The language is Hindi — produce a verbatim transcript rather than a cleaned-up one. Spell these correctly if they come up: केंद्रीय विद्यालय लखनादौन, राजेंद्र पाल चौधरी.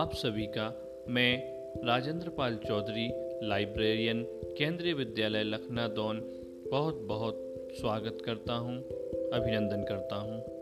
आप सभी का मैं राजेंद्र पाल चौधरी लाइब्रेरियन केंद्रीय विद्यालय लखनादौन बहुत बहुत स्वागत करता हूँ, अभिनंदन करता हूँ।